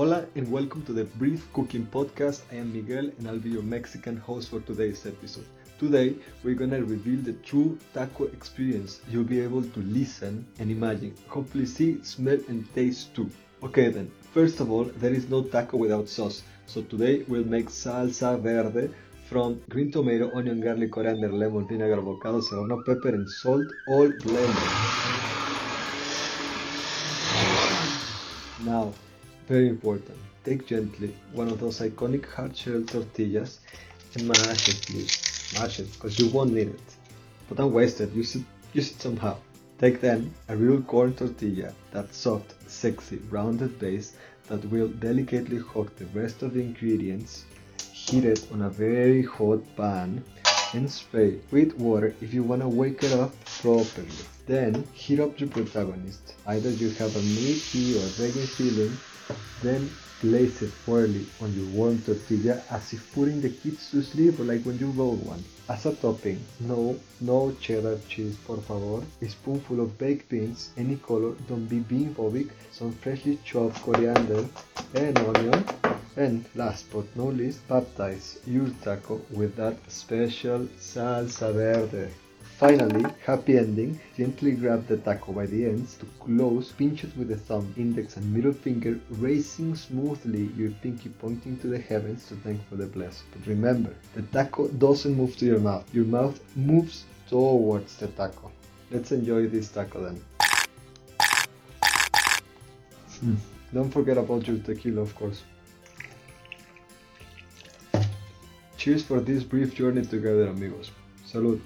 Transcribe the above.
Hola and welcome to the Brief Cooking Podcast. I am Miguel and I'll be your Mexican host for today's episode. Today, we're gonna reveal the true taco experience. You'll be able to listen and imagine, hopefully see, smell and taste too. Okay then, first of all, there is no taco without sauce. So today we'll make salsa verde from green tomato, onion, garlic, coriander, lemon, vinegar, avocado, serrano pepper and salt, all blended. Now, very important, take gently one of those iconic hard-shell tortillas and mash it, please. Mash it, because you won't need it. But don't waste it, use it somehow. Take then a real corn tortilla, that soft, sexy, rounded base that will delicately hug the rest of the ingredients. Heat it on a very hot pan and spray with water if you want to wake it up properly. Then heat up your protagonist. Either you have a milky or reggae feeling, then place it firmly on your warm tortilla as if putting the kids to sleep or like when you roll one. As a topping, no cheddar cheese, por favor, a spoonful of baked beans, any color, don't be bean phobic, some freshly chopped coriander and onion. And last but not least, baptize your taco with that special salsa verde. Finally, happy ending, gently grab the taco by the ends to close, pinch it with the thumb, index and middle finger, raising smoothly, your pinky pointing to the heavens to thank for the bless. But remember, the taco doesn't move to your mouth moves towards the taco. Let's enjoy this taco then. Don't forget about your tequila, of course. Cheers for this brief journey together, amigos. Salud.